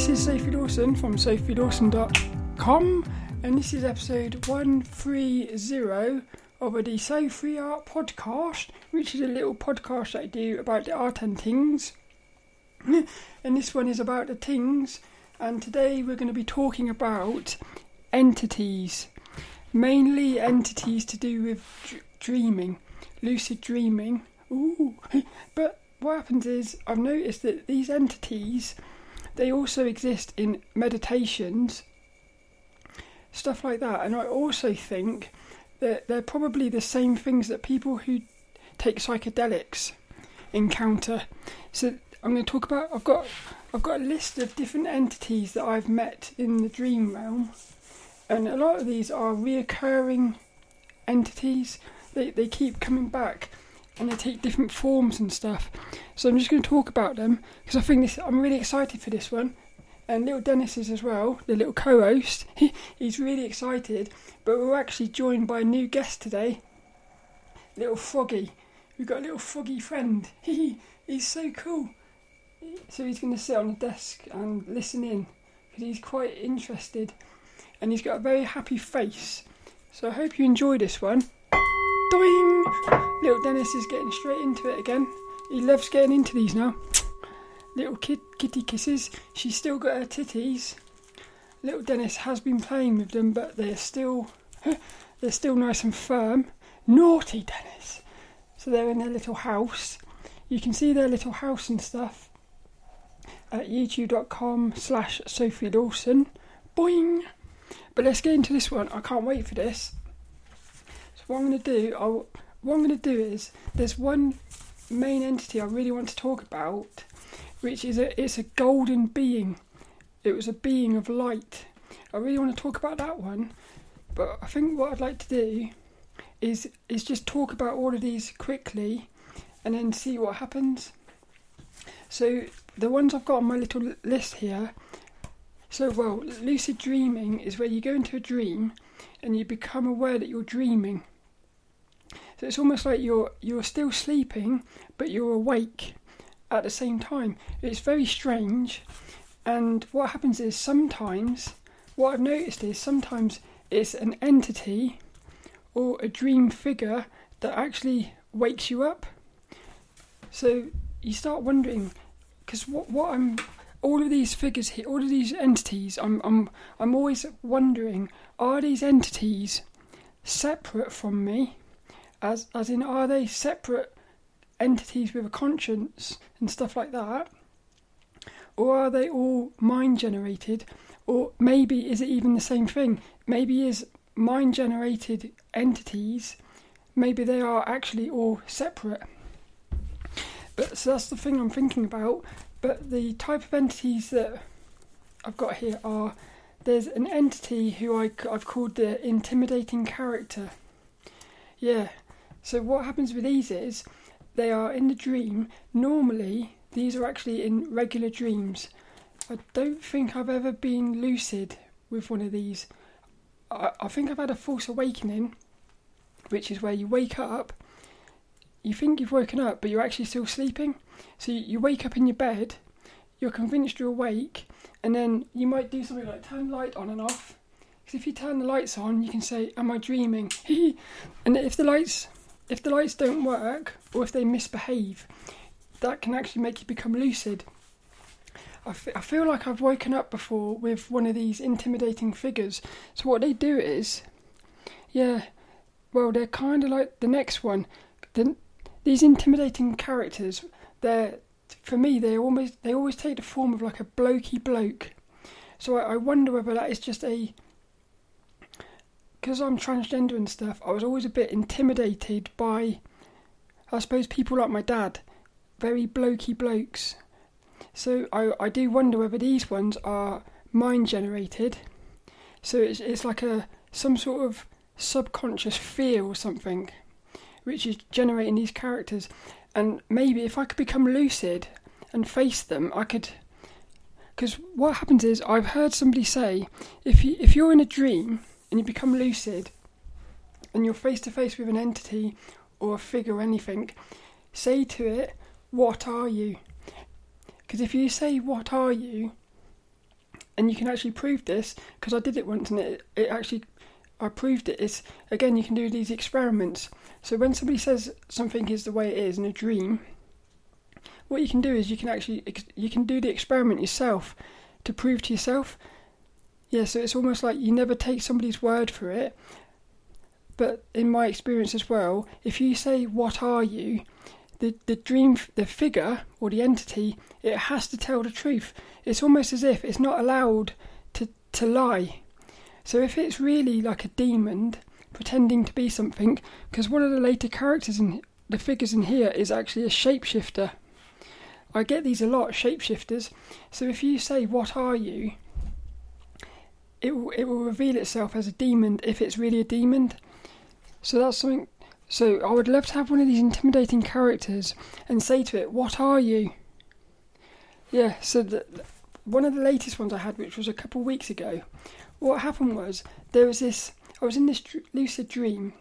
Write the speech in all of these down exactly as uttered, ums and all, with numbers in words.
This is Sophie Dawson from sophie dawson dot com, and this is episode one thirty of the Sophie Art Podcast, which is a little podcast that I do about the art and things. And this one is about the things, and today we're going to be talking about entities, mainly entities to do with d- dreaming, lucid dreaming. Ooh. But what happens is, I've noticed that these entities, they also exist in meditations, stuff like that. And I also think that they're probably the same things that people who take psychedelics encounter. So I'm going to talk about, I've got I've got a list of different entities that I've met in the dream realm. And a lot of these are reoccurring entities. They, they keep coming back. And they take different forms and stuff. So I'm just going to talk about them, because I think this, I'm really excited for this one. And lilDENNiS is as well, the little co-host. He, he's really excited. But we're actually joined by a new guest today, little Froggy. We've got a little Froggy friend. He, he's so cool. So he's going to sit on the desk and listen in, because he's quite interested. And he's got a very happy face. So I hope you enjoy this one. Doing! lilDENNiS is getting straight into it again. He loves getting into these now. Little kid, kitty kisses. She's still got her titties. lilDENNiS has been playing with them, but they're still they're still nice and firm. Naughty DENNiS. So they're in their little house. You can see their little house and stuff at youtube dot com slash Sophie Dawson. Boing! But let's get into this one. I can't wait for this. What I'm going to do, I'll, what I'm going to do is, there's one main entity I really want to talk about, which is a, it's a golden being. It was a being of light. I really want to talk about that one, but I think what I'd like to do is is just talk about all of these quickly, and then see what happens. So the ones I've got on my little list here. So well, lucid dreaming is where you go into a dream, and you become aware that you're dreaming. So it's almost like you're you're still sleeping, but you're awake at the same time. It's very strange. And what happens is, sometimes, what I've noticed is, sometimes it's an entity or a dream figure that actually wakes you up. So you start wondering, because what, what I'm, all of these figures here, all of these entities, I'm I'm I'm always wondering, are these entities separate from me? As as in, are they separate entities with a conscience and stuff like that? Or are they all mind generated? Or maybe is it even the same thing? Maybe is mind generated entities, maybe they are actually all separate. But so that's the thing I'm thinking about. But the type of entities that I've got here are, there's an entity who I, I've called the intimidating character. Yeah, so what happens with these is, they are in the dream. Normally, these are actually in regular dreams. I don't think I've ever been lucid with one of these. I, I think I've had a false awakening, which is where you wake up. You think you've woken up, but you're actually still sleeping. So you wake up in your bed, you're convinced you're awake, and then you might do something like turn the light on and off. Because if you turn the lights on, you can say, am I dreaming? And if the lights if the lights don't work, or if they misbehave, that can actually make you become lucid. I, f- I feel like I've woken up before with one of these intimidating figures. So what they do is, yeah, well, they're kind of like the next one. The, these intimidating characters, they're, for me, they almost they always take the form of like a blokey bloke. So I, I wonder whether that is just a, because I'm transgender and stuff, I was always a bit intimidated by, I suppose, people like my dad, very blokey blokes. So I, I do wonder whether these ones are mind generated. So it's it's like a some sort of subconscious fear or something, which is generating these characters. And maybe if I could become lucid and face them, I could, because what happens is, I've heard somebody say, if you if you're in a dream and you become lucid and you're face to face with an entity or a figure or anything, say to it, what are you? Because if you say what are you, and you can actually prove this, because I did it once and it, it actually, I proved it. It's, again, you can do these experiments. So when somebody says something is the way it is in a dream, what you can do is you can actually, you can do the experiment yourself to prove to yourself. Yeah, so it's almost like you never take somebody's word for it. But in my experience as well, if you say, what are you? The, the dream, the figure or the entity, it has to tell the truth. It's almost as if it's not allowed to, to lie. So if it's really like a demon pretending to be something, because one of the later characters in the figures in here is actually a shapeshifter. I get these a lot, shapeshifters. So if you say, what are you? It will, it will reveal itself as a demon if it's really a demon. So that's something. So I would love to have one of these intimidating characters and say to it, what are you? Yeah, so the, one of the latest ones I had, which was a couple of weeks ago, what happened was, there was this, I was in this dr- lucid dream.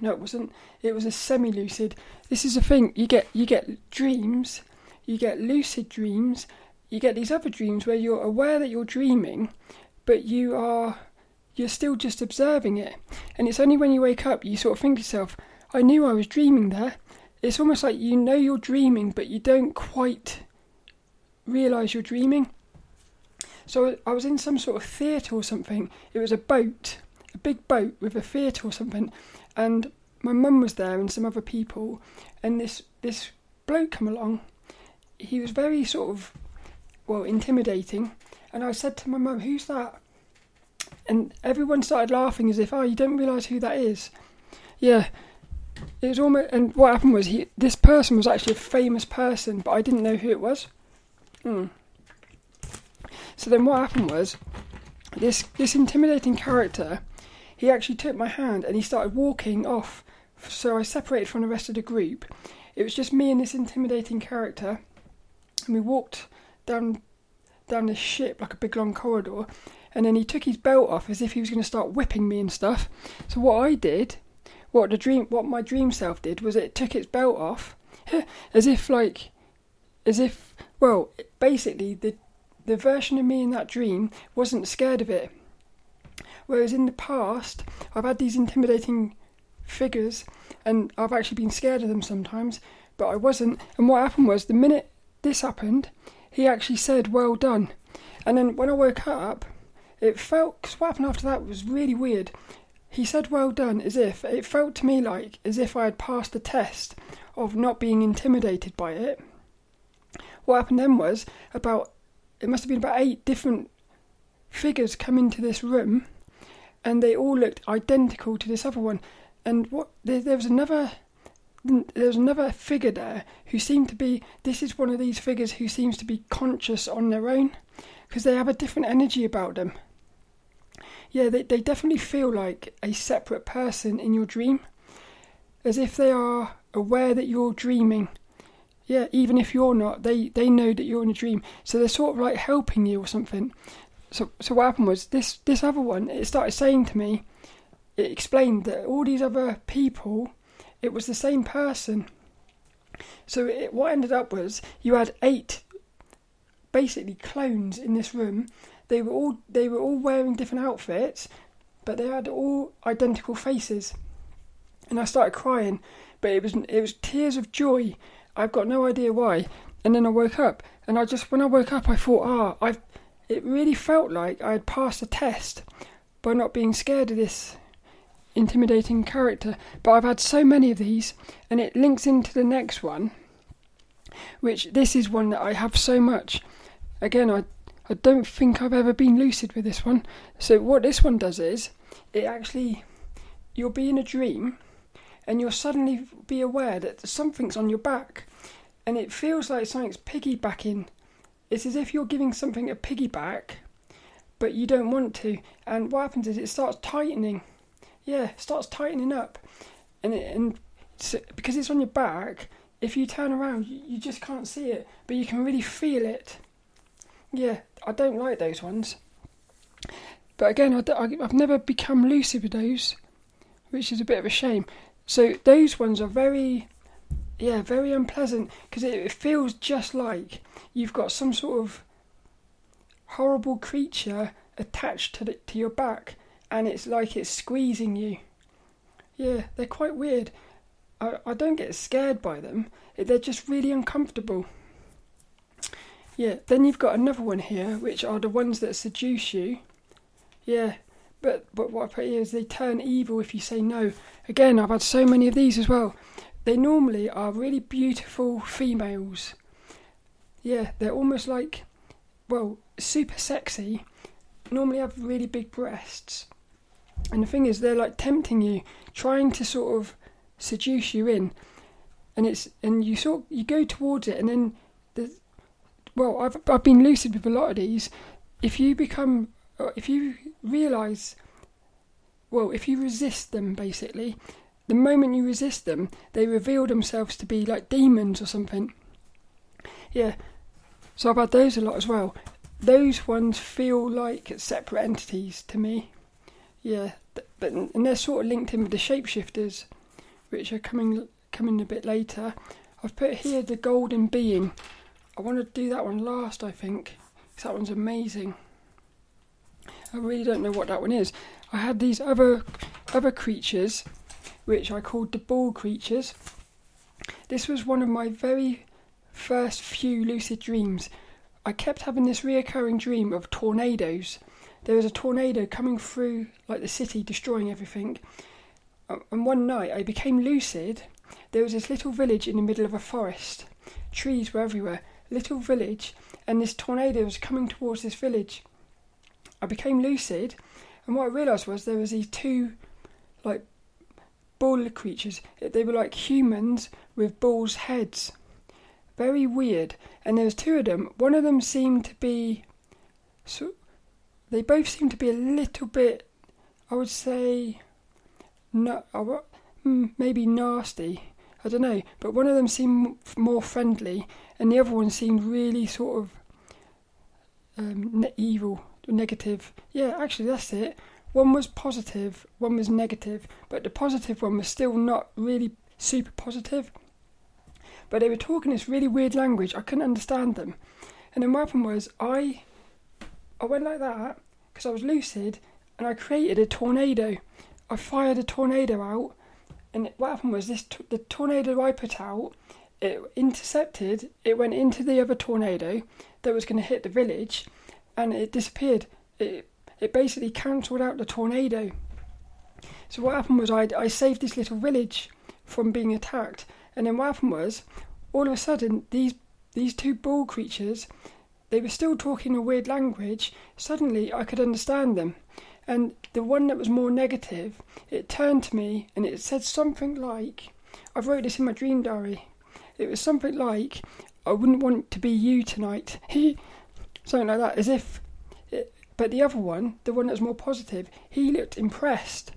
No, it wasn't. It was a semi-lucid. This is the thing, you get you get dreams, you get lucid dreams, you get these other dreams where you're aware that you're dreaming, but you are... you're still just observing it. And it's only when you wake up, you sort of think to yourself, I knew I was dreaming there. It's almost like you know you're dreaming, but you don't quite realise you're dreaming. So I was in some sort of theatre or something. It was a boat, a big boat with a theatre or something. And my mum was there and some other people. And this, this bloke come along. He was very sort of, well, intimidating. And I said to my mum, who's that? And everyone started laughing as if, oh, you don't realise who that is. Yeah, it was almost. And what happened was, he, this person was actually a famous person, but I didn't know who it was. Mm. So then what happened was, this this intimidating character, he actually took my hand and he started walking off. So I separated from the rest of the group. It was just me and this intimidating character, and we walked down down this ship like a big long corridor. And then he took his belt off as if he was going to start whipping me and stuff. So what I did, what the dream, what my dream self did, was it took its belt off, as if like, as if, well, basically the the version of me in that dream wasn't scared of it. Whereas in the past, I've had these intimidating figures, and I've actually been scared of them sometimes, but I wasn't. And what happened was, the minute this happened, he actually said, well done. And then when I woke up, it felt, because what happened after that was really weird. He said, well done, as if, it felt to me like, as if I had passed the test of not being intimidated by it. What happened then was, about, it must have been about eight different figures come into this room, and they all looked identical to this other one. And what, there, there was another, there was another figure there who seemed to be, this is one of these figures who seems to be conscious on their own, because they have a different energy about them. Yeah, they, they definitely feel like a separate person in your dream, as if they are aware that you're dreaming. Yeah, even if you're not, they, they know that you're in a dream. So they're sort of like helping you or something. So so what happened was, this, this other one, it started saying to me, it explained that all these other people, it was the same person. So it, what ended up was, you had eight, basically clones in this room. They were all they were all wearing different outfits, but they had all identical faces. And I started crying, but it was it was tears of joy. I've got no idea why. And then I woke up, and I just when I woke up, I thought, ah, I've. It really felt like I had passed the test by not being scared of this intimidating character. But I've had so many of these, and it links into the next one, which this is one that I have so much. Again, I. I don't think I've ever been lucid with this one. So what this one does is, it actually, you'll be in a dream and you'll suddenly be aware that something's on your back, and it feels like something's piggybacking. It's as if you're giving something a piggyback, but you don't want to. And what happens is, it starts tightening. Yeah, it starts tightening up. And, it, and so, because it's on your back, if you turn around, you, you just can't see it, but you can really feel it. Yeah, I don't like those ones. But again, I, I, I've never become lucid with those, which is a bit of a shame. So those ones are very, yeah, very unpleasant, because it, it feels just like you've got some sort of horrible creature attached to, the, to your back, and it's like it's squeezing you. Yeah, they're quite weird. I, I don't get scared by them. They're just really uncomfortable. Yeah, then you've got another one here, which are the ones that seduce you. Yeah, but, but what I put here is they turn evil if you say no. Again, I've had so many of these as well. They normally are really beautiful females. Yeah, they're almost like, well, super sexy. Normally have really big breasts. And the thing is, they're like tempting you, trying to sort of seduce you in. And it's and you sort of, you go towards it, and then the well, I've I've been lucid with a lot of these. If you become, if you realise, well, if you resist them, basically, the moment you resist them, they reveal themselves to be like demons or something. Yeah, so I've had those a lot as well. Those ones feel like separate entities to me. Yeah, but and they're sort of linked in with the shapeshifters, which are coming coming a bit later. I've put here the golden being. I want to do that one last, I think, because that one's amazing. I really don't know what that one is. I had these other other creatures, which I called the ball creatures. This was one of my very first few lucid dreams. I kept having this reoccurring dream of tornadoes. There was a tornado coming through, like, the city, destroying everything. And one night, I became lucid. There was this little village in the middle of a forest. Trees were everywhere. Little village. And this tornado was coming towards this village. I became lucid. And what I realised was there was these two, like, ball creatures. They were like humans with balls' heads. Very weird. And there was two of them. One of them seemed to be... So, They both seem to be a little bit, I would say, no, maybe nasty. I don't know. But one of them seemed more friendly, and the other one seemed really sort of um, evil, negative. Yeah, actually, that's it. One was positive, one was negative. But the positive one was still not really super positive. But they were talking this really weird language. I couldn't understand them. And then what happened was I... I went like that because I was lucid, and I created a tornado. I fired a tornado out, and what happened was this: t- the tornado I put out, it intercepted. It went into the other tornado that was going to hit the village, and it disappeared. It it basically cancelled out the tornado. So what happened was I I saved this little village from being attacked, and then what happened was, all of a sudden, these these two ball creatures. They were still talking a weird language. Suddenly, I could understand them. And the one that was more negative, it turned to me and it said something like... I wrote this in my dream diary. It was something like, I wouldn't want to be you tonight. Something like that, as if... It, but the other one, the one that was more positive, he looked impressed.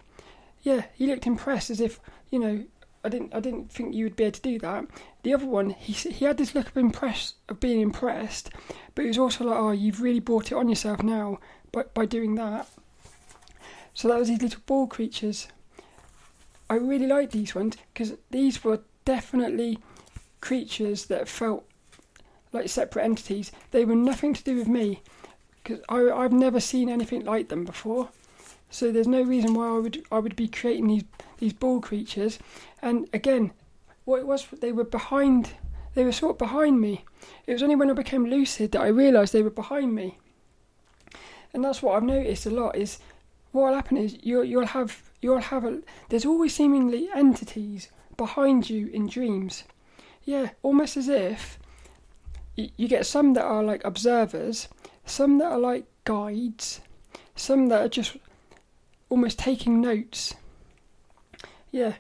Yeah, he looked impressed as if, you know... I didn't. I didn't think you would be able to do that. The other one, he he had this look of impressed, of being impressed, but he was also like, "Oh, you've really brought it on yourself now by by doing that." So that was these little ball creatures. I really liked these ones because these were definitely creatures that felt like separate entities. They were nothing to do with me because I I've never seen anything like them before. So there's no reason why I would I would be creating these these ball creatures. And again, what it was, they were behind, they were sort of behind me. It was only when I became lucid that I realised they were behind me. And that's what I've noticed a lot is, what will happen is you'll, you'll have, you'll have a, there's always seemingly entities behind you in dreams. Yeah, almost as if you, you get some that are like observers, some that are like guides, some that are just... almost taking notes. Yeah,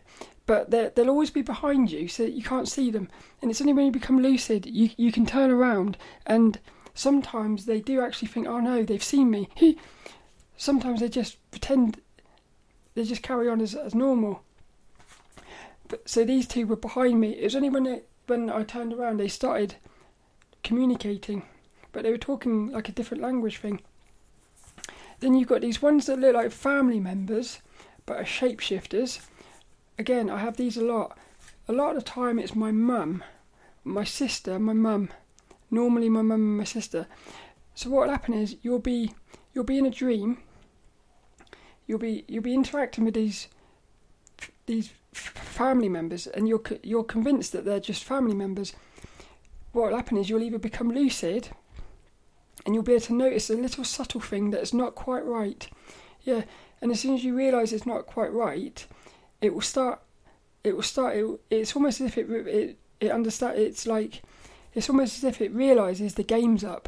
but they'll always be behind you, so that you can't see them. And it's only when you become lucid, you you can turn around, and sometimes they do actually think, oh no, they've seen me. Sometimes they just pretend, they just carry on as, as normal. But so these two were behind me. It was only when, it, when I turned around, they started communicating, but they were talking like a different language thing. Then you've got these ones that look like family members, but are shapeshifters. Again, I have these a lot. A lot of the time it's my mum, my sister, my mum. Normally my mum and my sister. So what will happen is you'll be you'll be in a dream. You'll be you'll be interacting with these these family members, and you're you're convinced that they're just family members. What will happen is you'll either become lucid, and you'll be able to notice a little subtle thing that is not quite right. Yeah, and as soon as you realise it's not quite right, it will start. It will start. It, it's almost as if it it it understand. It's like it's almost as if it realises the game's up.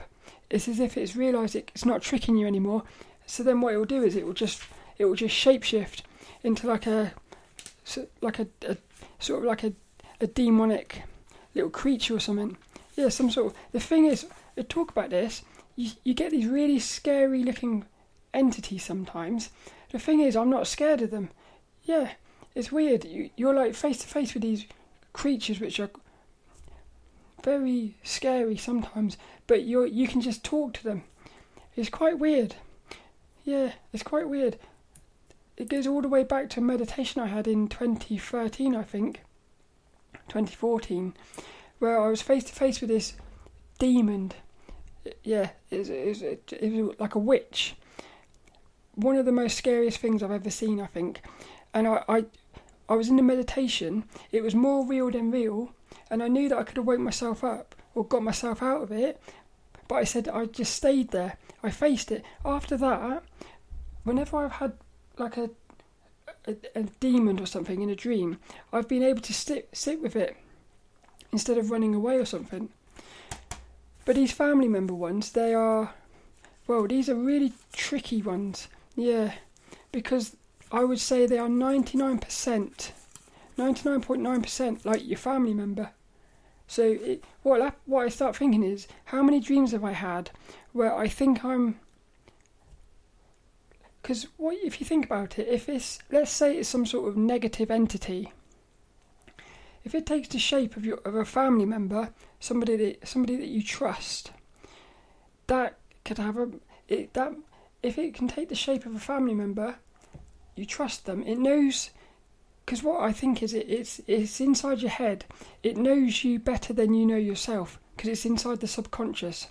It's as if it's realised it, it's not tricking you anymore. So then what it will do is it will just it will just shapeshift into like a like a, a sort of like a, a demonic little creature or something. Yeah, some sort of... The thing is, I talk about this, you, you get these really scary looking entities sometimes. The thing is, I'm not scared of them. Yeah, it's weird. You, you're like face to face with these creatures which are very scary sometimes, but you you can just talk to them. It's quite weird. Yeah, it's quite weird. It goes all the way back to a meditation I had in twenty thirteen, I think, twenty fourteen, where I was face to face with this demon. Yeah, it was, it, was, it was like a witch. One of the most scariest things I've ever seen, I think. And I, I, I was in the meditation. It was more real than real. And I knew that I could have woke myself up or got myself out of it. But I said I just stayed there. I faced it. After that, whenever I've had like a a, a demon or something in a dream, I've been able to sit, sit with it instead of running away or something. But these family member ones, they are... Well, these are really tricky ones. Yeah. Because I would say they are ninety-nine percent... ninety-nine point nine percent like your family member. So it, what, what I start thinking is, how many dreams have I had where I think I'm... Because what if you think about it, if it's, let's say it's some sort of negative entity, if it takes the shape of your of a family member, somebody that somebody that you trust, that could have a it, that if it can take the shape of a family member, you trust them. It knows. Because what I think is it, it's it's inside your head. It knows you better than you know yourself, because it's inside the subconscious.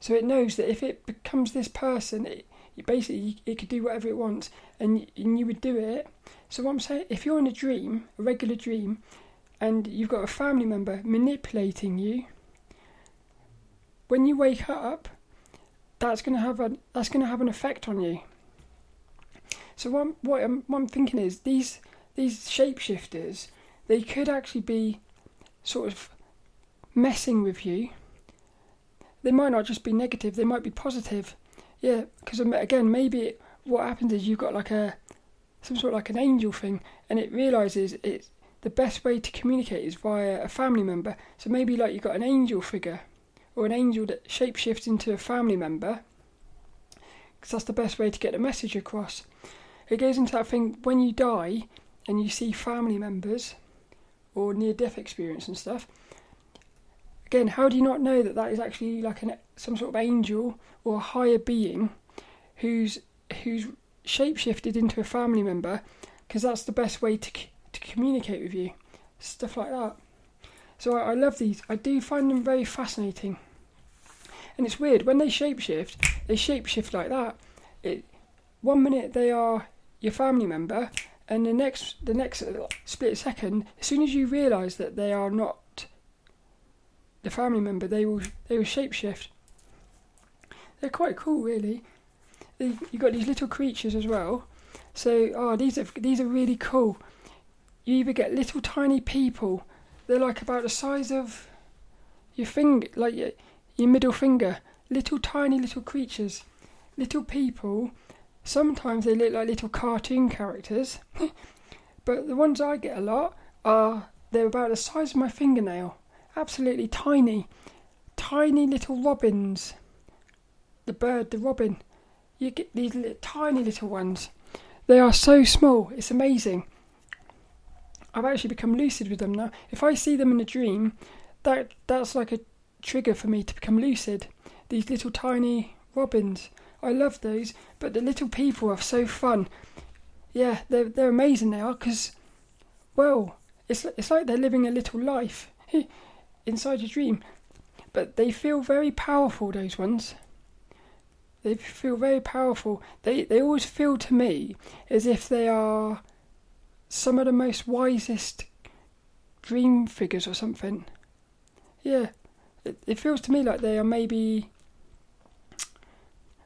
So it knows that if it becomes this person, it, it basically it could do whatever it wants, and and you would do it. So what I'm saying, if you're in a dream, a regular dream, and you've got a family member manipulating you, when you wake up, that's going to have a that's going to have an effect on you. So what I'm, what, I'm, what I'm thinking is these these shapeshifters, they could actually be sort of messing with you. They might not just be negative, they might be positive. Yeah, because again, maybe what happens is you've got like a some sort of like an angel thing, and it realises it's the best way to communicate is via a family member. So maybe like you've got an angel figure, or an angel that shapeshifts into a family member, because that's the best way to get the message across. It goes into that thing, when you die and you see family members or near-death experience and stuff, again, how do you not know that that is actually like an, some sort of angel or a higher being who's who's shape-shifted into a family member, because that's the best way to to communicate with you, stuff like that. So I, I love these. I do find them very fascinating. And it's weird, when they shape-shift, they shape-shift like that. It, one minute they are your family member, and the next the next split second, as soon as you realise that they are not the family member, they will they will shapeshift. They're quite cool, really. They, you've got these little creatures as well. So, oh, these are these are really cool. You either get little tiny people. They're like about the size of your finger, like your, your middle finger. Little tiny little creatures, little people. Sometimes they look like little cartoon characters, but the ones I get a lot are, they're about the size of my fingernail. Absolutely tiny, tiny little robins. The bird, the robin. You get these little, tiny little ones. They are so small, it's amazing. I've actually become lucid with them now. If I see them in a dream, that that's like a trigger for me to become lucid. These little tiny robins. I love those, but the little people are so fun. Yeah, they're, they're amazing they are, because, well, it's, it's like they're living a little life inside your dream. But they feel very powerful, those ones. They feel very powerful. They they always feel to me as if they are some of the most wisest dream figures or something. Yeah, it, it feels to me like they are maybe...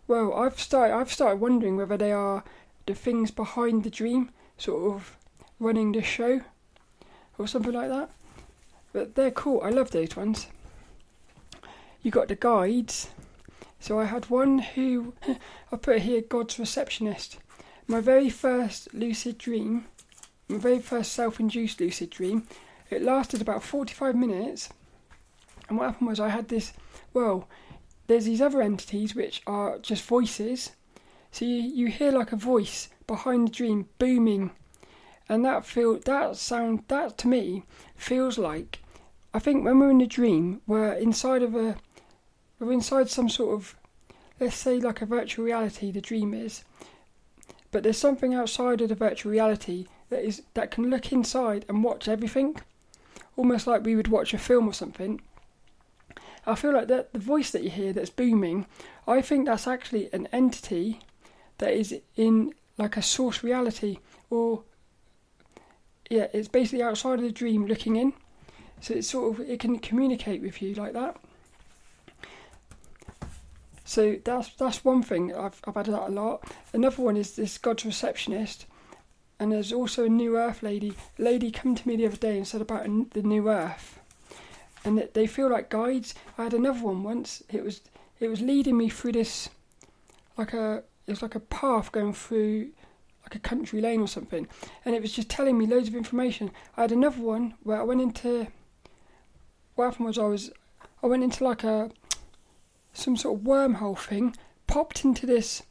Well, I've started I've started wondering whether they are the things behind the dream, sort of running the show or something like that. But they're cool. I love those ones. You got the guides. So I had one who, I put here, God's Receptionist. My very first lucid dream, my very first self-induced lucid dream, it lasted about forty-five minutes. And what happened was I had this, well, there's these other entities which are just voices. So you, you hear like a voice behind the dream booming. And that feel, that sound, that to me feels like, I think when we're in a dream, we're inside of a, we're inside some sort of, let's say like a virtual reality, the dream is. But there's something outside of the virtual reality that is that can look inside and watch everything. Almost like we would watch a film or something. I feel like that the voice that you hear that's booming, I think that's actually an entity that is in like a source reality, or yeah, it's basically outside of the dream looking in. So it's sort of, it can communicate with you like that. So that's that's one thing, I've I've had that a lot. Another one is this God's Receptionist, and there's also a New Earth lady. A lady come to me the other day and said about the New Earth, and that they feel like guides. I had another one once. It was it was leading me through this, like a it was like a path going through like a country lane or something, and it was just telling me loads of information. I had another one where I went into, what happened was I was I went into like a some sort of wormhole thing, popped into this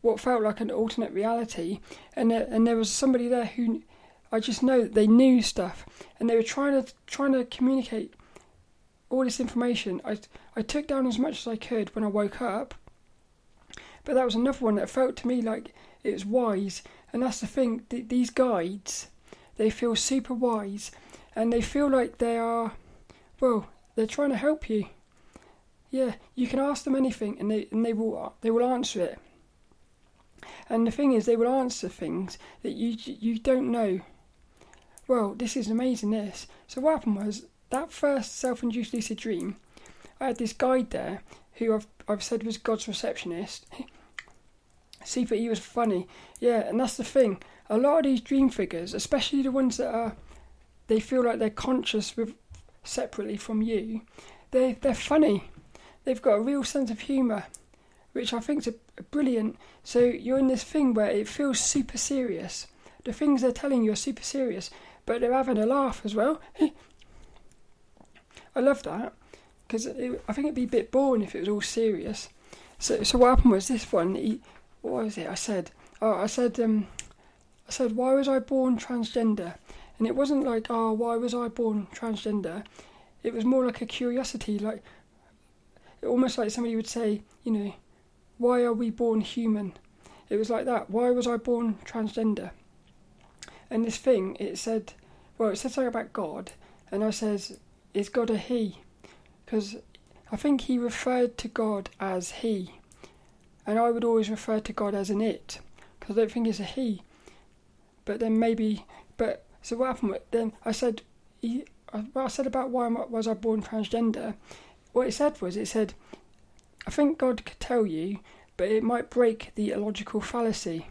what felt like an alternate reality, and there, and there was somebody there who I just know that they knew stuff, and they were trying to trying to communicate all this information. I I took down as much as I could when I woke up, but that was another one that felt to me like it was wise. And that's the thing, th- these guides, they feel super wise, and they feel like they are, well, they're trying to help you. Yeah, you can ask them anything, and they and they will they will answer it. And the thing is, they will answer things that you you don't know. Well, this is amazing. This. So what happened was, that first self-induced lucid dream, I had this guide there who I've I've said was God's Receptionist. See, but he was funny. Yeah, and that's the thing. A lot of these dream figures, especially the ones that are, they feel like they're conscious with separately from you. They they're funny. They've got a real sense of humour, which I think is brilliant. So you're in this thing where it feels super serious. The things they're telling you are super serious, but they're having a laugh as well. I love that, because I think it'd be a bit boring if it was all serious. So, so what happened was this one. He, what was it? I said, oh, I said, um, I said, why was I born transgender? And it wasn't like, oh, why was I born transgender? It was more like a curiosity, like almost like somebody would say, you know, why are we born human? It was like that. Why was I born transgender? And this thing, it said, well, it said something about God, and I says, is God a he? Because I think he referred to God as he, and I would always refer to God as an it, because I don't think it's a he. But then maybe, but so what happened? Then I said, he, what I said about why was I born transgender? What it said was, it said, I think God could tell you, but it might break the illogical fallacy.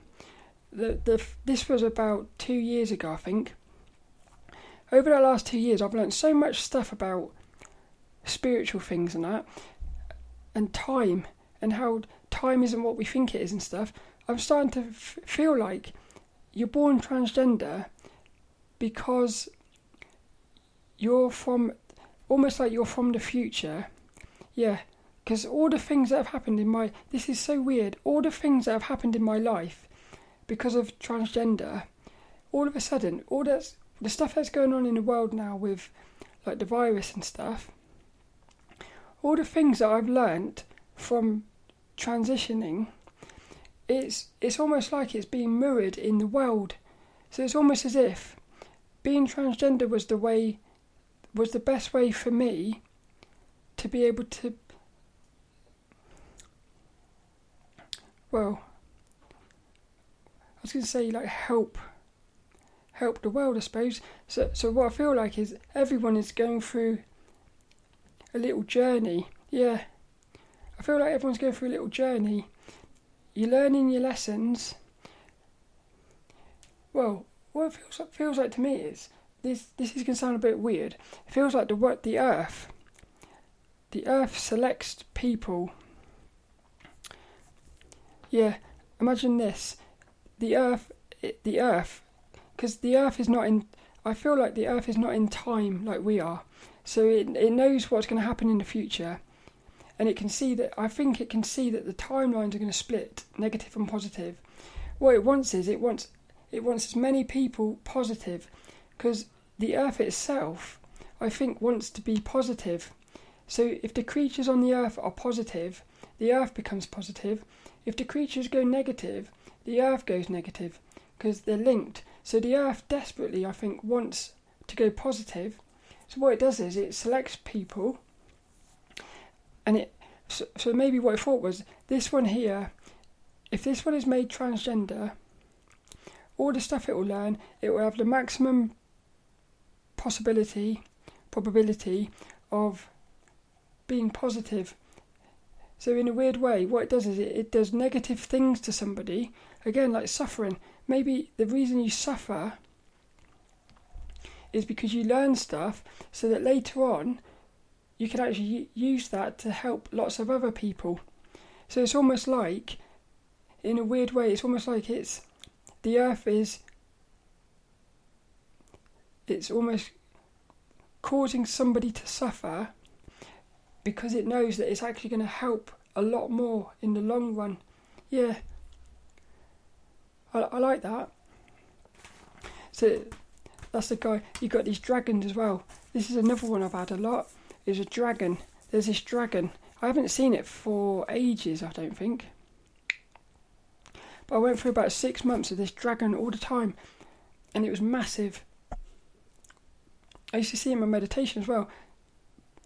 The the this was about two years ago, I think. Over the last two years, I've learned so much stuff about spiritual things and that, and time, and how time isn't what we think it is and stuff. I'm starting to f- feel like you're born transgender because you're from, almost like you're from the future. Yeah, because all the things that have happened in my, this is so weird, all the things that have happened in my life because of transgender, all of a sudden, all that's, the stuff that's going on in the world now with like the virus and stuff, all the things that I've learnt from transitioning, it's it's almost like it's being mirrored in the world. So it's almost as if being transgender was the way was the best way for me to be able to... Well, I was going to say, like, help. Help the world, I suppose. So, so what I feel like is everyone is going through a little journey. Yeah. I feel like everyone's going through a little journey. You're learning your lessons. Well, what it feels like, feels like to me is, this This is going to sound a bit weird. It feels like the what the earth. The earth selects people. Yeah, imagine this. The earth, it, the earth, because the earth is not in. I feel like the earth is not in time like we are, so it it knows what's going to happen in the future, and it can see that. I think it can see that the timelines are going to split negative and positive. What it wants is it wants it wants as many people positive, because the earth itself, I think, wants to be positive. So if the creatures on the earth are positive, the earth becomes positive. If the creatures go negative, the earth goes negative, because they're linked. So the earth desperately, I think, wants to go positive. So what it does is it selects people, and it. So, so maybe what I thought was, this one here, if this one is made transgender, all the stuff it will learn, it will have the maximum possibility, probability of being positive. So in a weird way, what it does is it, it does negative things to somebody. Again, like suffering. Maybe the reason you suffer is because you learn stuff so that later on you can actually use that to help lots of other people. So it's almost like, in a weird way, it's almost like it's, the earth is, it's almost causing somebody to suffer, because it knows that it's actually going to help a lot more in the long run. Yeah. I, I like that. So that's the guy. You've got these dragons as well. This is another one I've had a lot. Is a dragon. There's this dragon. I haven't seen it for ages, I don't think. But I went through about six months of this dragon all the time. And it was massive. I used to see it in my meditation as well.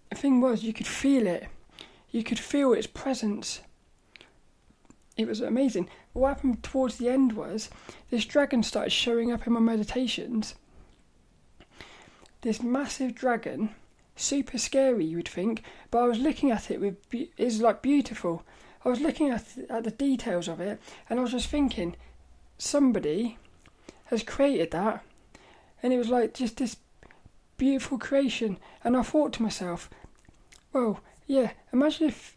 The thing was, you could feel it. You could feel its presence. It was amazing. What happened towards the end was, this dragon started showing up in my meditations. This massive dragon, super scary, you would think, but I was looking at it with, be- it's like beautiful. I was looking at, th- at the details of it, and I was just thinking, somebody has created that, and it was like just this beautiful creation. And I thought to myself, well, yeah, imagine if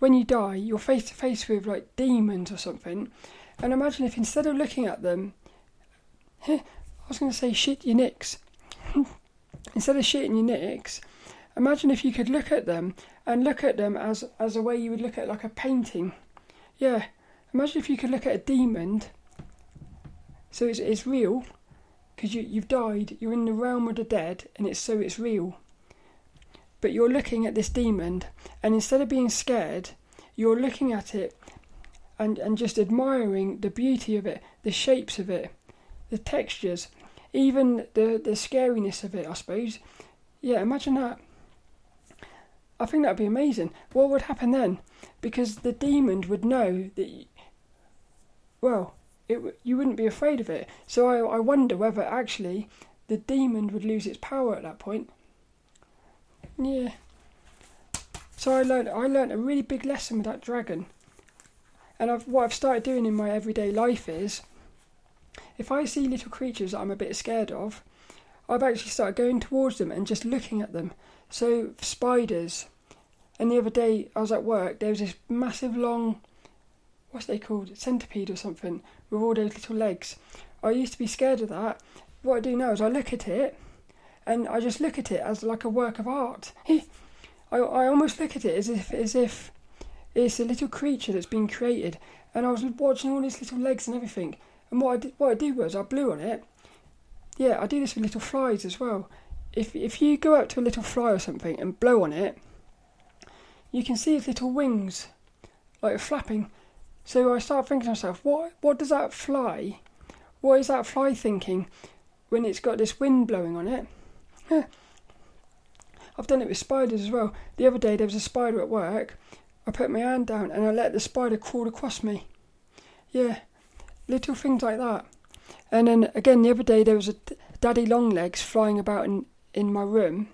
when you die, you're face to face with, like, demons or something. And imagine if instead of looking at them, I was going to say shit your nicks. Instead of shitting your nicks, imagine if you could look at them and look at them as, as a way you would look at, like, a painting. Yeah, imagine if you could look at a demon. So it's, it's real, because you, you've died, you're in the realm of the dead, and it's so it's real. But you're looking at this demon, and instead of being scared, you're looking at it and, and just admiring the beauty of it, the shapes of it, the textures, even the, the scariness of it, I suppose. Yeah, imagine that. I think that would be amazing. What would happen then? Because the demon would know that, you, well, it, you wouldn't be afraid of it. So I, I wonder whether actually the demon would lose its power at that point. Yeah. So I learned I learned a really big lesson with that dragon. And I've, what I've started doing in my everyday life is, if I see little creatures that I'm a bit scared of, I've actually started going towards them and just looking at them. So spiders. And the other day I was at work, there was this massive long, what's they called? Centipede or something, with all those little legs. I used to be scared of that. What I do now is I look at it, and I just look at it as like a work of art. I, I almost look at it as if as if it's a little creature that's been created. And I was watching all these little legs and everything. And what I did, what I did was I blew on it. Yeah, I do this with little flies as well. If if you go up to a little fly or something and blow on it, you can see its little wings, like, flapping. So I start thinking to myself, what what does that fly? What is that fly thinking when it's got this wind blowing on it? I I've done it with spiders as well. The other day there was a spider at work. I put my hand down and I let the spider crawl across me. Yeah, little things like that. And then again the other day there was a daddy long legs flying about in, in my room.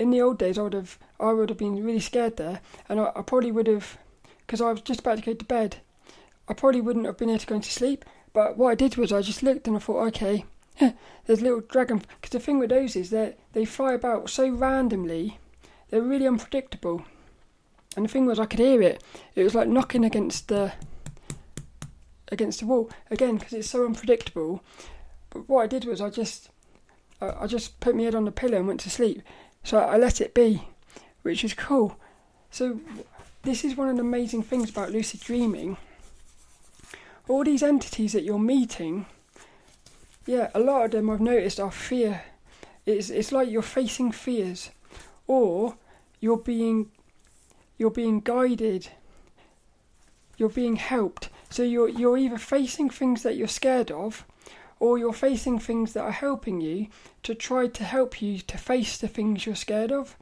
In the old days I would have I would have been really scared there, and I, I probably would have, because I was just about to go to bed, I probably wouldn't have been able to go to sleep. But what I did was I just looked and I thought, okay, there's little dragon, because the thing with those is that they fly about so randomly, they're really unpredictable. And the thing was, I could hear it. It was like knocking against the against the wall again, because it's so unpredictable. But what I did was I just I, I just put my head on the pillow and went to sleep. So I let it be, which is cool. So this is one of the amazing things about lucid dreaming. All these entities that you're meeting, yeah, a lot of them I've noticed are fear. It's it's like you're facing fears, or you're being you're being guided. You're being helped. So you're you're either facing things that you're scared of, or you're facing things that are helping you to try to help you to face the things you're scared of.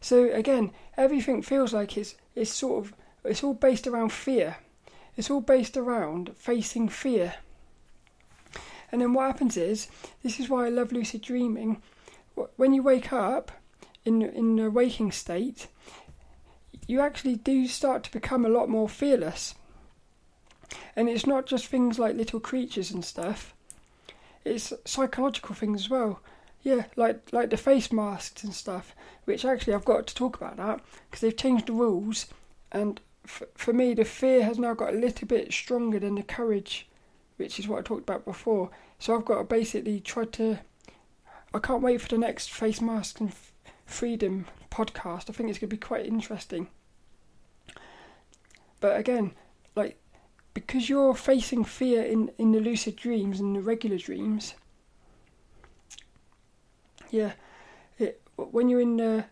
So again, everything feels like it's it's sort of it's all based around fear. It's all based around facing fear. And then what happens is, this is why I love lucid dreaming. When you wake up in in a waking state, you actually do start to become a lot more fearless. And it's not just things like little creatures and stuff. It's psychological things as well. Yeah, like like the face masks and stuff, which actually I've got to talk about that, because they've changed the rules. And f- for me, the fear has now got a little bit stronger than the courage, which is what I talked about before. So I've got to basically try to... I can't wait for the next Face Mask and F- Freedom podcast. I think it's going to be quite interesting. But again, like, because you're facing fear in, in the lucid dreams and the regular dreams, yeah, it, when you're in the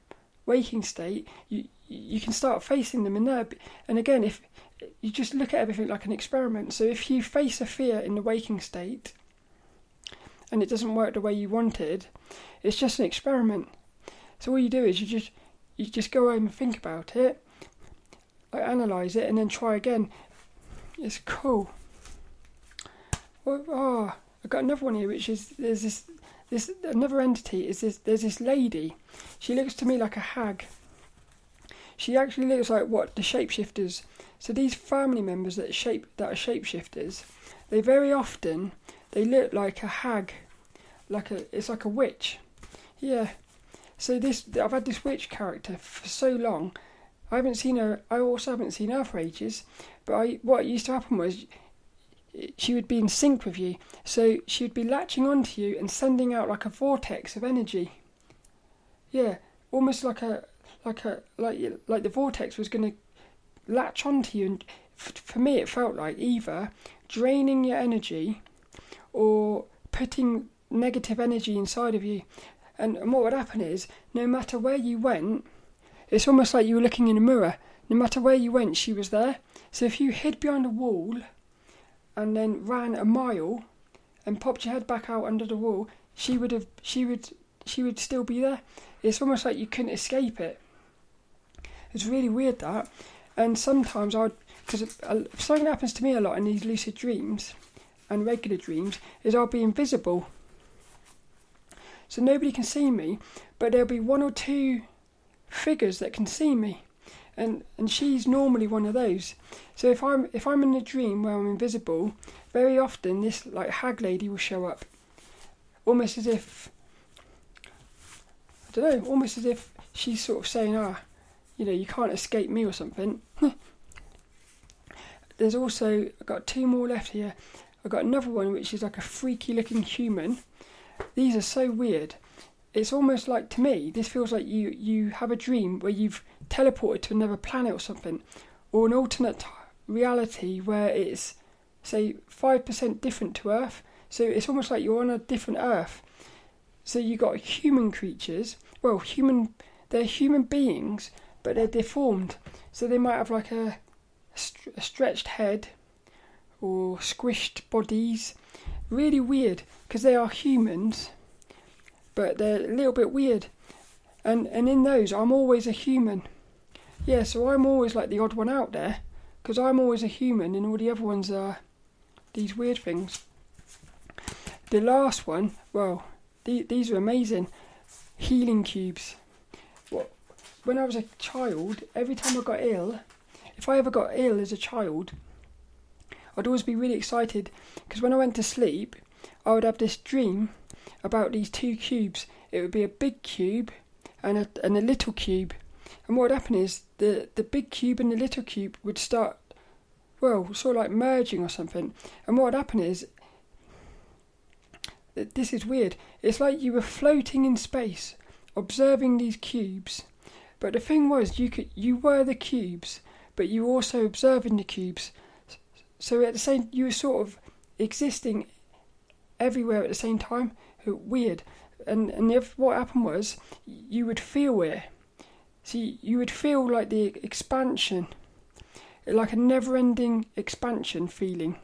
waking state, you you can start facing them in there. And again, if... you just look at everything like an experiment. So if you face a fear in the waking state and it doesn't work the way you wanted, it's just an experiment. So all you do is you just you just go home and think about it, like analyse it, and then try again. It's cool. Well, oh, I've got another one here, which is there's this this another entity. Is this there's this lady. She looks to me like a hag. She actually looks like what the shapeshifters. So these family members that shape that are shapeshifters, they very often they look like a hag, like a it's like a witch, yeah. So this I've had this witch character for so long. I haven't seen her. I also haven't seen her for ages. But I, what used to happen was, she would be in sync with you. So she would be latching onto you and sending out like a vortex of energy. Yeah, almost like a like a like like the vortex was going to latch onto you, and f- for me it felt like either draining your energy or putting negative energy inside of you. And, and what would happen is, no matter where you went, it's almost like you were looking in a mirror. No matter where you went, she was there. So if you hid behind a wall and then ran a mile and popped your head back out under the wall, she would have she would she would still be there. It's almost like you couldn't escape it. It's really weird, that. And sometimes I, because something that happens to me a lot in these lucid dreams and regular dreams, is I'll be invisible. So nobody can see me, but there'll be one or two figures that can see me, and and she's normally one of those. So if I'm if I'm in a dream where I'm invisible, very often this like hag lady will show up, almost as if I don't know, almost as if she's sort of saying, ah. you know, you can't escape me or something. There's also, I've got two more left here. I've got another one which is like a freaky looking human. These are so weird. It's almost like, to me, this feels like you, you have a dream where you've teleported to another planet or something, or an alternate reality where it's, say, five percent different to Earth. So it's almost like you're on a different Earth. So you've got human creatures, well, human, they're human beings, but they're deformed, so they might have like a, st- a stretched head or squished bodies. Really weird, because they are humans, but they're a little bit weird. And and in those, I'm always a human. Yeah, so I'm always like the odd one out there, because I'm always a human and all the other ones are these weird things. The last one, well, th- these are amazing. Healing cubes. Well, when I was a child, every time I got ill, if I ever got ill as a child, I'd always be really excited, because when I went to sleep, I would have this dream about these two cubes. It would be a big cube and a, and a little cube. And what would happen is the, the big cube and the little cube would start, well, sort of like merging or something. And what would happen is, this is weird, it's like you were floating in space, observing these cubes. But the thing was, you could, you were the cubes, but you were also observing the cubes. So at the same, you were sort of existing everywhere at the same time. Weird. And and the, what happened was, you would feel it. See, you would feel like the expansion, like a never-ending expansion feeling.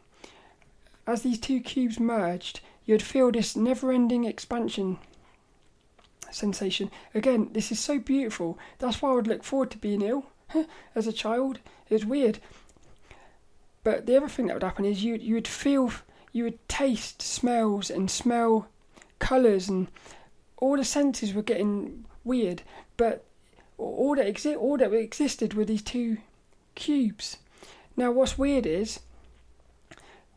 As these two cubes merged, you'd feel this never-ending expansion sensation. Again, this is so beautiful. That's why I would look forward to being ill as a child. It was weird. But the other thing that would happen is you you would feel, you would taste smells and smell colours, and all the senses were getting weird. But all that exi- all that existed were these two cubes. Now, what's weird is,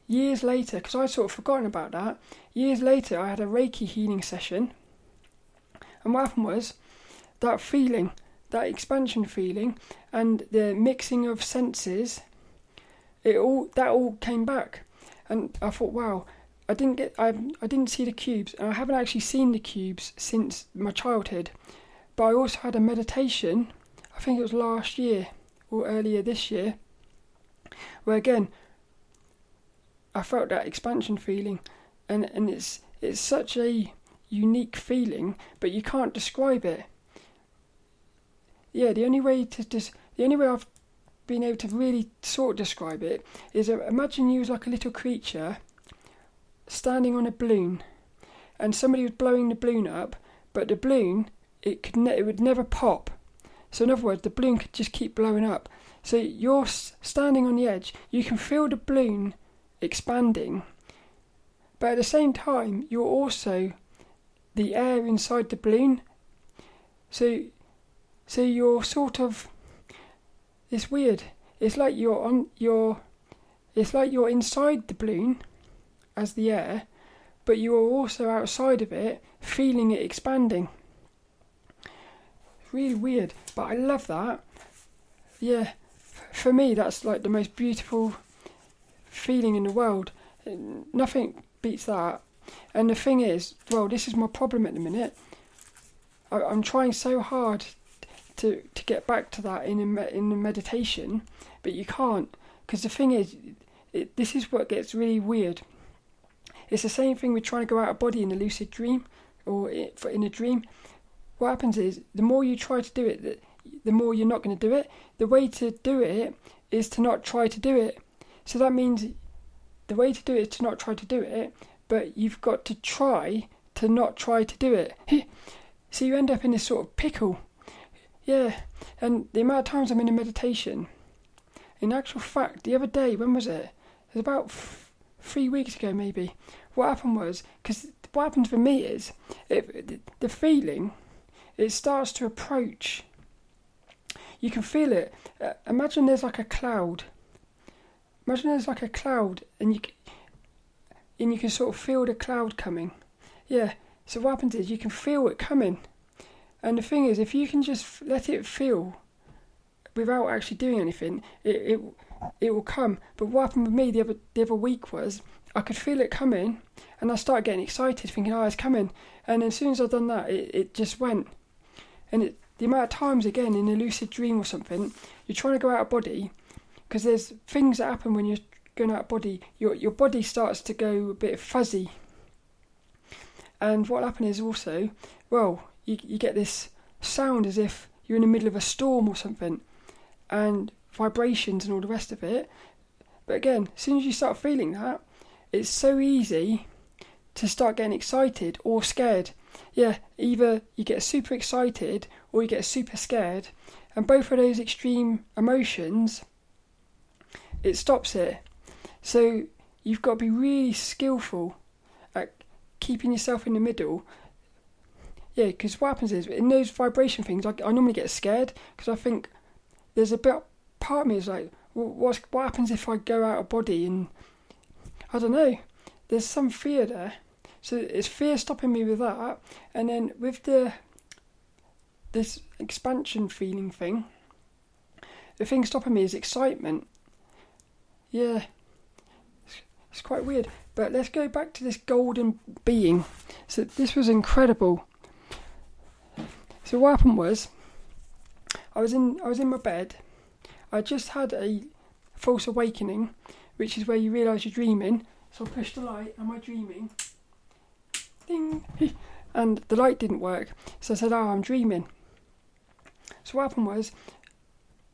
years later, because I'd sort of forgotten about that, years later I had a Reiki healing session, and what happened was, that feeling, that expansion feeling, and the mixing of senses, it all that all came back. And I thought, wow, I didn't get, I, I didn't see the cubes, and I haven't actually seen the cubes since my childhood. But I also had a meditation, I think it was last year or earlier this year, where again I felt that expansion feeling, and, and it's it's such a unique feeling, but you can't describe it. Yeah, the only way to just the only way I've been able to really sort of describe it is, uh, imagine you was like a little creature standing on a balloon, and somebody was blowing the balloon up, but the balloon, it could ne- it would never pop. So in other words, the balloon could just keep blowing up. So you're standing on the edge, you can feel the balloon expanding, but at the same time you're also the air inside the balloon. So so you're sort of, it's weird. It's like you're on your it's like you're inside the balloon as the air, but you are also outside of it, feeling it expanding. Really weird, but I love that. Yeah, for me that's like the most beautiful feeling in the world. Nothing beats that. And the thing is, well, this is my problem at the minute. I, I'm trying so hard to to get back to that in a me, in a meditation, but you can't, because the thing is, it, this is what gets really weird. It's the same thing with trying to go out of body in a lucid dream, or in a dream. What happens is, the more you try to do it, the, the more you're not going to do it. The way to do it is to not try to do it. So that means the way to do it is to not try to do it, but you've got to try to not try to do it. So you end up in this sort of pickle. Yeah, and the amount of times I'm in a meditation, in actual fact, the other day, when was it? It was about f- three weeks ago maybe. What happened was, because what happens for me is, it, the feeling, it starts to approach. You can feel it. Uh, imagine there's like a cloud. Imagine there's like a cloud, and you can, and you can sort of feel the cloud coming. Yeah. So what happens is, you can feel it coming, and the thing is, if you can just let it feel, without actually doing anything, it it, it will come. But what happened with me the other the other week was, I could feel it coming, and I started getting excited, thinking, oh, it's coming. And as soon as I've done that, it, it just went. And it, the amount of times, again, in a lucid dream or something, you're trying to go out of body, because there's things that happen when you're going out of body. Your your body starts to go a bit fuzzy. And what happened is also, well, you, you get this sound as if you're in the middle of a storm or something, and vibrations and all the rest of it. But again, as soon as you start feeling that, it's so easy to start getting excited or scared. yeah, either you get super excited or you get super scared, and both of those extreme emotions, it stops it. So you've got to be really skillful at keeping yourself in the middle. Yeah, because what happens is, in those vibration things, I, I normally get scared, because I think there's a bit, part of me is like, well, what's, what happens if I go out of body, and I don't know, there's some fear there. So it's fear stopping me with that, and then with the this expansion feeling thing, the thing stopping me is excitement. Yeah, it's, it's quite weird. But let's go back to this golden being. So this was incredible. So what happened was, I was in I was in my bed. I just had a false awakening, which is where you realise you're dreaming. So I pushed the light. Am I dreaming? Ding. And the light didn't work. So I said, "Oh, I'm dreaming." So what happened was,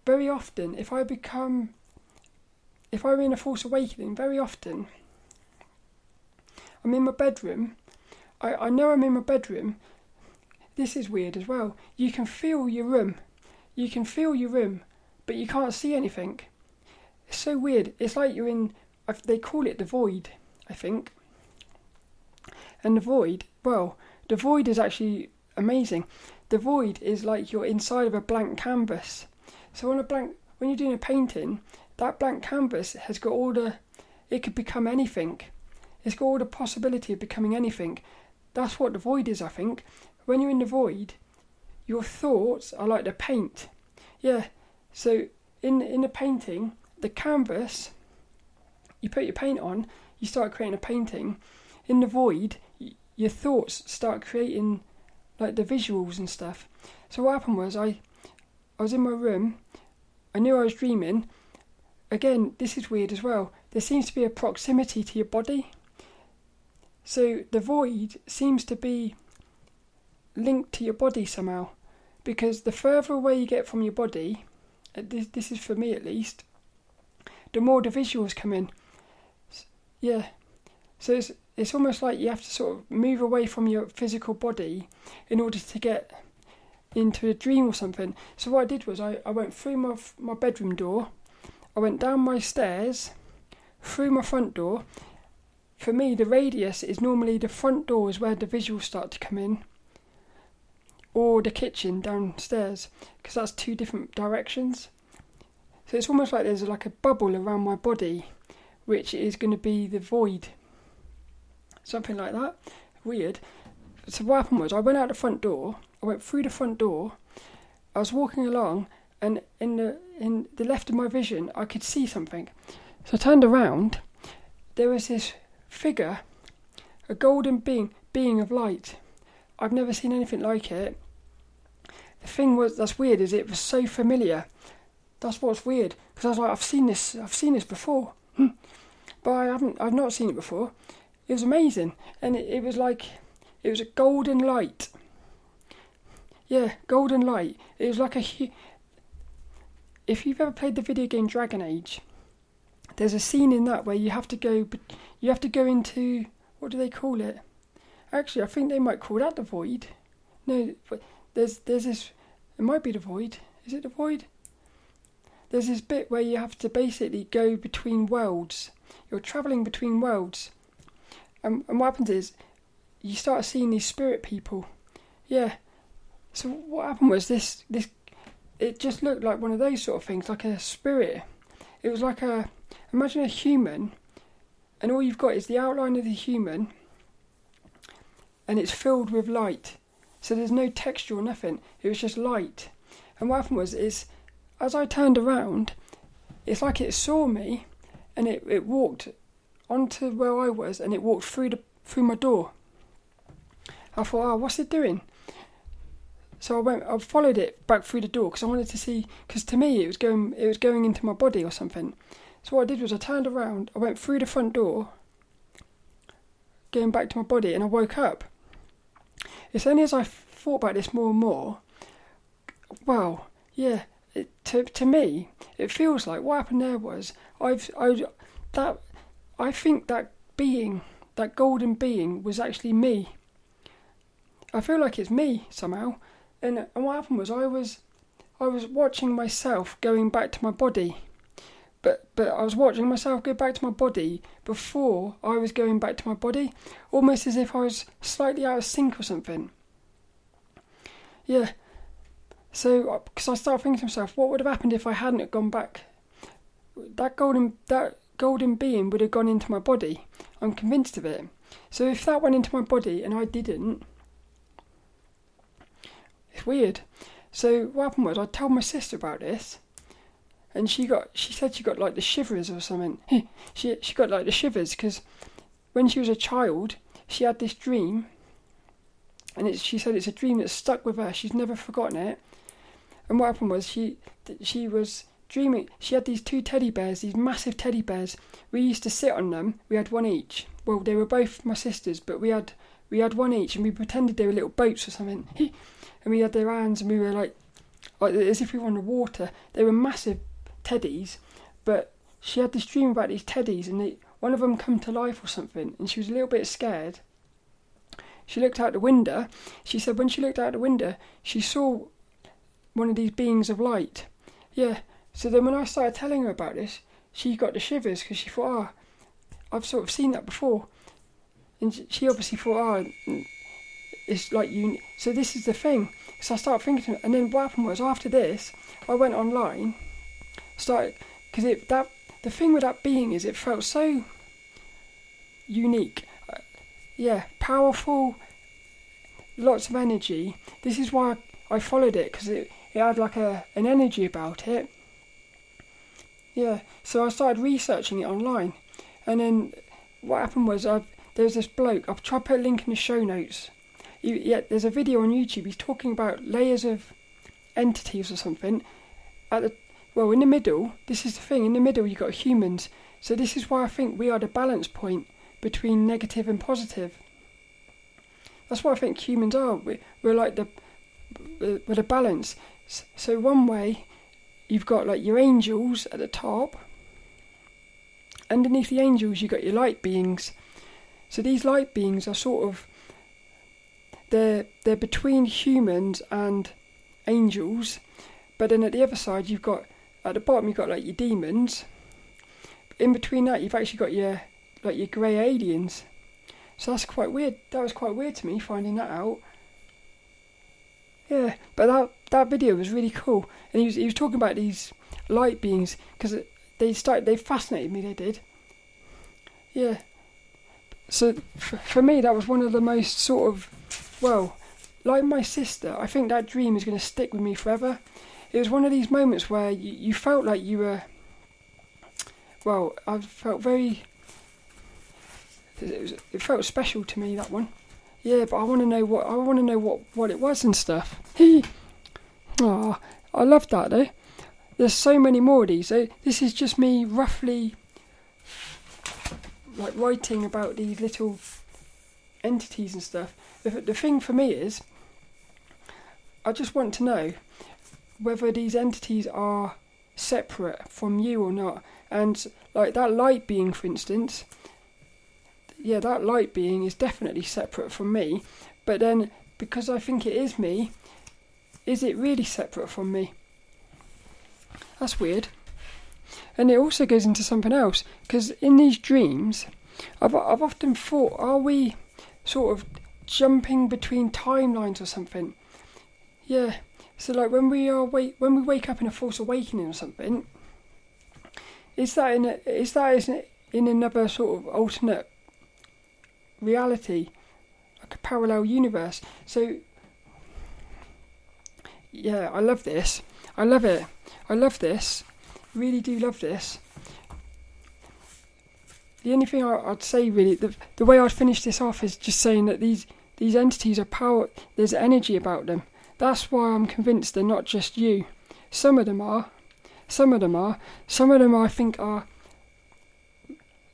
very often, if I become, if I'm in a false awakening, very often, I'm in my bedroom. I, I know I'm in my bedroom. This is weird as well. You can feel your room. You can feel your room, but you can't see anything. It's so weird. It's like you're in, they call it the void, I think. And the void, well, the void is actually amazing. The void is like you're inside of a blank canvas. So on a blank, when you're doing a painting, that blank canvas has got all the, it could become anything. It's got all the possibility of becoming anything. That's what the void is, I think. When you're in the void, your thoughts are like the paint. Yeah, so in in a painting, the canvas, you put your paint on, you start creating a painting. In the void, y- your thoughts start creating like the visuals and stuff. So what happened was, I, I was in my room, I knew I was dreaming. Again, this is weird as well. There seems to be a proximity to your body. So the void seems to be linked to your body somehow, because the further away you get from your body, this, this is for me at least, the more the visuals come in. Yeah, so it's it's almost like you have to sort of move away from your physical body in order to get into a dream or something. So what I did was I, I went through my my bedroom door, I went down my stairs, through my front door. For me, the radius is normally the front door is where the visuals start to come in, or the kitchen downstairs, because that's two different directions. So it's almost like there's like a bubble around my body, which is going to be the void. Something like that. Weird. So what happened was, I went out the front door, I went through the front door, I was walking along, and in the in the left of my vision, I could see something. So I turned around, there was this figure, a golden being, being of light. I've never seen anything like it. The thing was, that's weird, is it was so familiar. That's what's weird, because I was like, I've seen this, I've seen this before, hm. but I haven't, I've not seen it before. It was amazing, and it, it was like, it was a golden light. Yeah, golden light. It was like a, hu- if you've ever played the video game Dragon Age, there's a scene in that where you have to go, you have to go into, what do they call it? Actually, I think they might call that the void. No, there's there's this, it might be the void. Is it the void? There's this bit where you have to basically go between worlds. You're travelling between worlds. And, and what happens is, you start seeing these spirit people. Yeah. So what happened was this, this, it just looked like one of those sort of things, like a spirit. It was like a, imagine a human, and all you've got is the outline of the human, and it's filled with light. So there's no texture or nothing. It was just light. And what happened was, is as I turned around, it's like it saw me, and it, it walked onto where I was, and it walked through the through my door. I thought, oh, what's it doing? So I went, I followed it back through the door, because I wanted to see, because to me it was going, it was going into my body or something. So what I did was, I turned around, I went through the front door, going back to my body, and I woke up. It's only as I thought about this more and more, well, yeah, it, to to me, it feels like what happened there was, I've I that I think that being, that golden being, was actually me. I feel like it's me somehow. And, and what happened was I was I was watching myself going back to my body. But but I was watching myself go back to my body before I was going back to my body. Almost as if I was slightly out of sync or something. Yeah. So, because I started thinking to myself, what would have happened if I hadn't gone back? That golden that golden being would have gone into my body. I'm convinced of it. So if that went into my body and I didn't, it's weird. So what happened was I told my sister about this, and she got she said she got like the shivers or something. she she got like the shivers because when she was a child she had this dream, and it's, she said it's a dream that stuck with her. She's never forgotten it. And what happened was she she was dreaming. She had these two teddy bears, these massive teddy bears. We used to sit on them. We had one each. Well, they were both my sisters, but we had we had one each, and we pretended they were little boats or something. And we had their hands, and we were like, like as if we were on the water. They were massive teddies, but she had this dream about these teddies, and they, one of them come to life or something, and she was a little bit scared. She looked out the window. She said when she looked out the window, she saw one of these beings of light. Yeah. So then when I started telling her about this, she got the shivers because she thought, ah, oh, I've sort of seen that before. And she obviously thought, ah, oh, it's like you... So this is the thing. So I started thinking, and then what happened was after this, I went online, started... Because it that the thing with that being is it felt so unique. Uh, yeah, powerful, lots of energy. This is why I, I followed it, because it, it had like a an energy about it. Yeah, so I started researching it online, and then what happened was I've, there was this bloke. I've tried to put a link in the show notes. He, yeah, there's a video on YouTube. He's talking about layers of entities or something. At the well, in the middle, this is the thing. In the middle, you've got humans. So this is why I think we are the balance point between negative and positive. That's what I think humans are. We, we're like the we're the balance. So one way. You've got like your angels at the top. Underneath the angels, you've got your light beings. So these light beings are sort of they're they're between humans and angels. But then at the other side, you've got at the bottom you've got like your demons. In between that, you've actually got your like your grey aliens. So that's quite weird. That was quite weird to me finding that out. Yeah, but that that video was really cool, and he was he was talking about these light beings because they started they fascinated me. They did. Yeah. So f- for me, that was one of the most sort of well, like my sister. I think that dream is going to stick with me forever. It was one of these moments where you, you felt like you were. Well, I felt very. It was, it felt special to me, that one. Yeah, but I want to know what I want to know what, what it was and stuff. He, ah, I love that though. There's so many more of these. So this is just me roughly, like writing about these little entities and stuff. The, the thing for me is, I just want to know whether these entities are separate from you or not. And like that light being, for instance. Yeah, that light being is definitely separate from me, but then because I think it is me, is it really separate from me? That's weird. And it also goes into something else, because in these dreams, I've I've often thought, are we sort of jumping between timelines or something? Yeah. So like when we are wake when we wake up in a false awakening or something, is that in a, is that in another sort of alternate reality, like a parallel universe? So yeah, I love this. I love it. I love this. Really do love this. The only thing I, I'd say really, the, the way I'd finish this off is just saying that these these entities are power. There's energy about them. That's why I'm convinced they're not just you. Some of them are. Some of them are. Some of them I think are.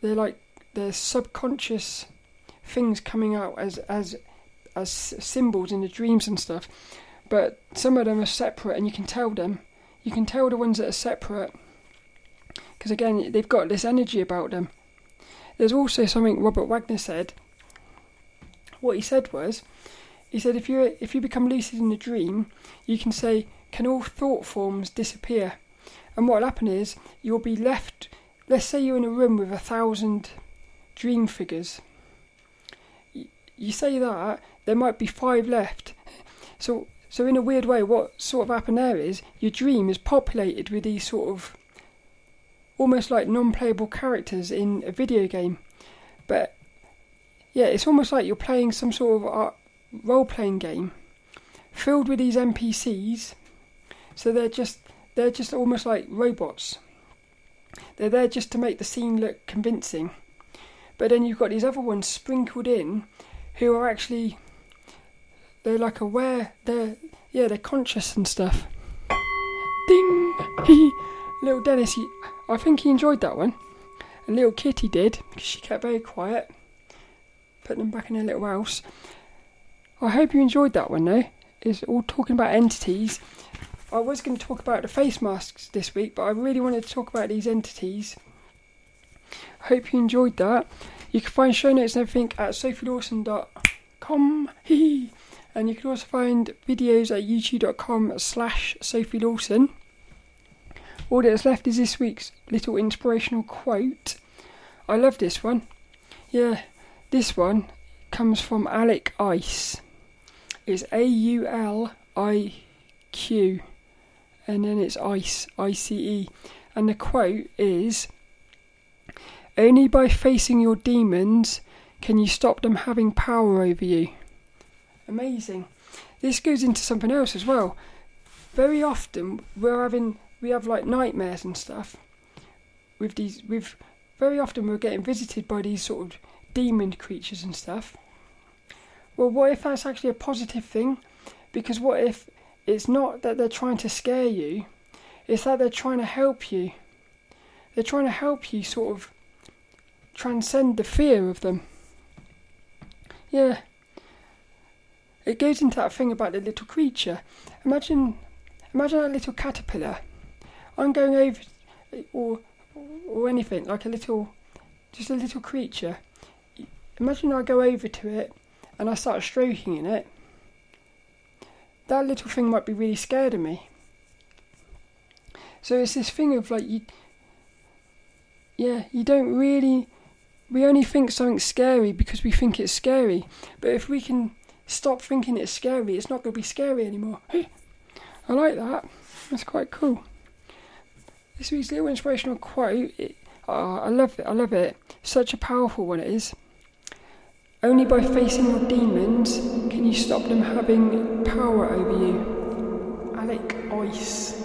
They're like they're subconscious things coming out as as as symbols in the dreams and stuff, but some of them are separate, and you can tell them. You can tell the ones that are separate because again they've got this energy about them. There's also something Robert Wagner said. What he said was, He said, if you if you become lucid in a dream, you can say, can all thought forms disappear? And what will happen is, you'll be left, let's say you're in a room with a thousand dream figures. You say that, there might be five left. So, so in a weird way, what sort of happened there is, your dream is populated with these sort of, almost like non-playable characters in a video game. But, yeah, it's almost like you're playing some sort of role-playing game, filled with these N P Cs, so they're just, they're just almost like robots. They're there just to make the scene look convincing. But then you've got these other ones sprinkled in, who are actually, they're like aware, they're, yeah, they're conscious and stuff. Ding! He, lilDENNiS, he, I think he enjoyed that one. And little Kitty did, because she kept very quiet. Put them back in their little house. I hope you enjoyed that one though. It's all talking about entities. I was going to talk about the face masks this week, but I really wanted to talk about these entities. I hope you enjoyed that. You can find show notes and everything at sophie dawson dot com. And you can also find videos at youtube dot com slash sophie dawson. All that's left is this week's little inspirational quote. I love this one. Yeah, this one comes from Auliq Ice. It's A U L I Q. And then it's ice, I C E. And the quote is, only by facing your demons can you stop them having power over you. Amazing. This goes into something else as well. Very often we're having, we have like nightmares and stuff. With these, with very often we're getting visited by these sort of demon creatures and stuff. Well, what if that's actually a positive thing? Because what if it's not that they're trying to scare you, it's that they're trying to help you. They're trying to help you sort of transcend the fear of them. Yeah. It goes into that thing about the little creature. Imagine imagine that little caterpillar. I'm going over, or or anything, like a little, just a little creature. Imagine I go over to it and I start stroking in it. That little thing might be really scared of me. So it's this thing of like, you, yeah, you don't really, we only think something's scary because we think it's scary. But if we can stop thinking it's scary, it's not going to be scary anymore. Hey, I like that. That's quite cool. This week's little inspirational quote, it, oh, I love it, I love it. Such a powerful one it is. Only by facing your demons can you stop them having power over you. Auliq Ice.